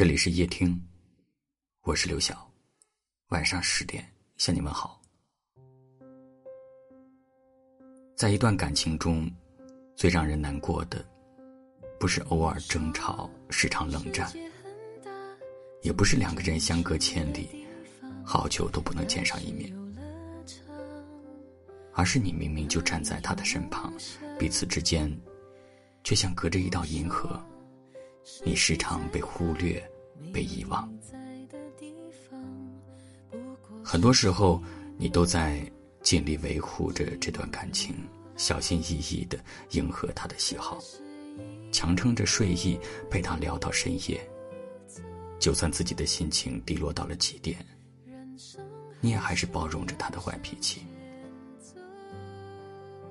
这里是夜听，我是刘晓，晚上10点向你们好。在一段感情中，最让人难过的不是偶尔争吵、时常冷战，也不是两个人相隔千里，好久都不能见上一面，而是你明明就站在他的身旁，彼此之间却像隔着一道银河，你时常被忽略、被遗忘。很多时候你都在尽力维护着这段感情，小心翼翼地迎合他的喜好，强撑着睡意陪他聊到深夜，就算自己的心情低落到了极点，你也还是包容着他的坏脾气。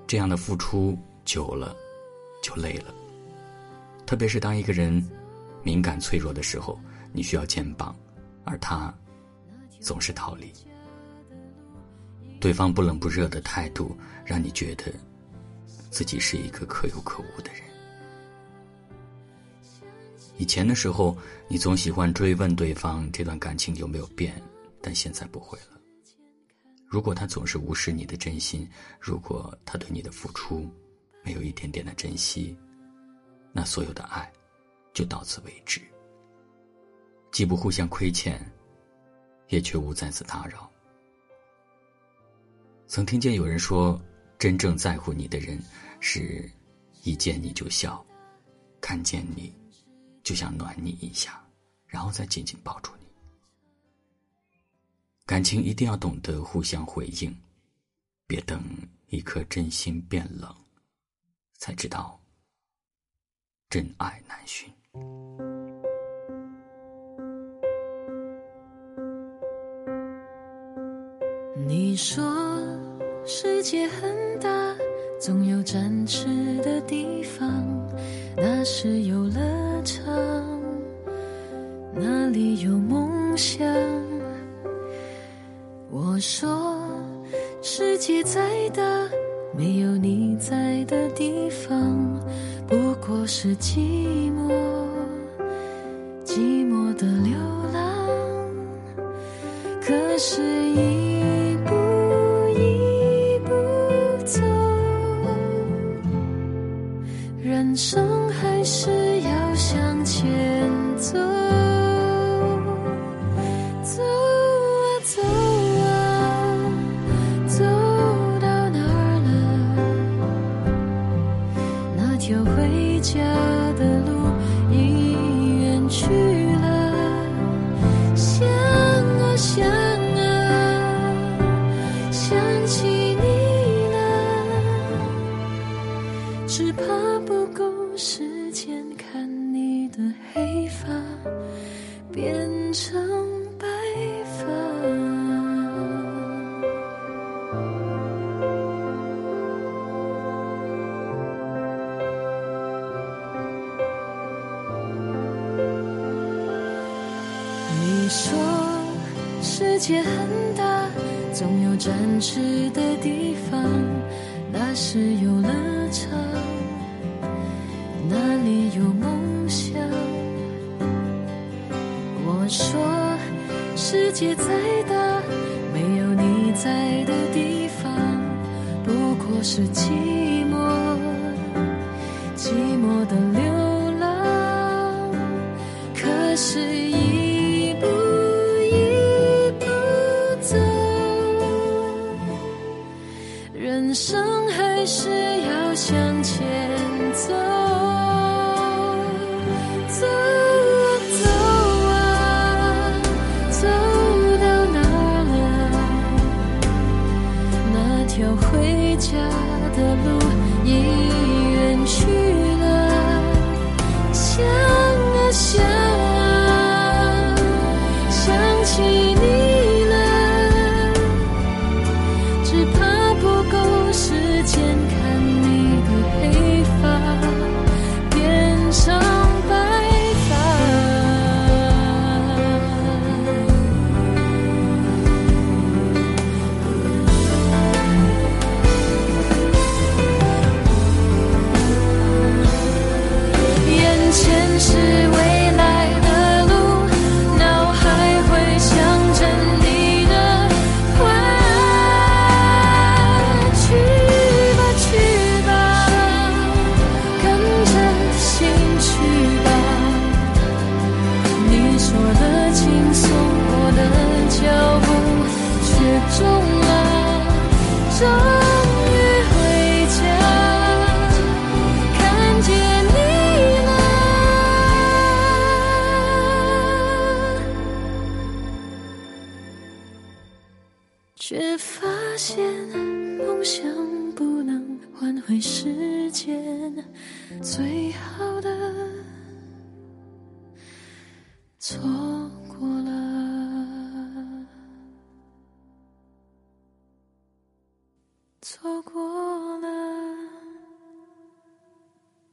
这样的付出久了就累了，特别是当一个人敏感脆弱的时候，你需要肩膀，而他总是逃离。对方不冷不热的态度让你觉得自己是一个可有可无的人。以前的时候你总喜欢追问对方这段感情有没有变，但现在不会了。如果他总是无视你的真心，如果他对你的付出没有一点点的珍惜，那所有的爱就到此为止，既不互相亏欠，也绝无再次打扰。曾听见有人说，真正在乎你的人是一见你就笑，看见你就想暖你一下，然后再紧紧抱住你。感情一定要懂得互相回应，别等一颗真心变冷，才知道真爱难寻。你说世界很大，总有展翅的地方，那时游乐场，那里有梦想。我说世界再大，没有你在的地方，不过是寂寞，寂寞的流浪。可是人生还是要向前走，走啊走啊，走到哪儿了？那条回家的路已远去了。想啊想啊，想起你了，只怕不够时间看你的黑发变成白发。你说世界很大，总有展翅的地方，那是游乐场，那里有梦想。我说世界再大，没有你在的地方，不过是寂寞，寂寞的流浪。可是一步一步走，人生还是要向前走。家的路已远去了，想啊想啊，想起你了，只怕不够时间看你的黑发。重了，终于回家，看见你了，却发现梦想不能换回时间，最好的错过了。错过了，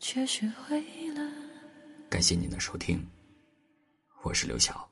却学会了。感谢您的收听，我是刘晓。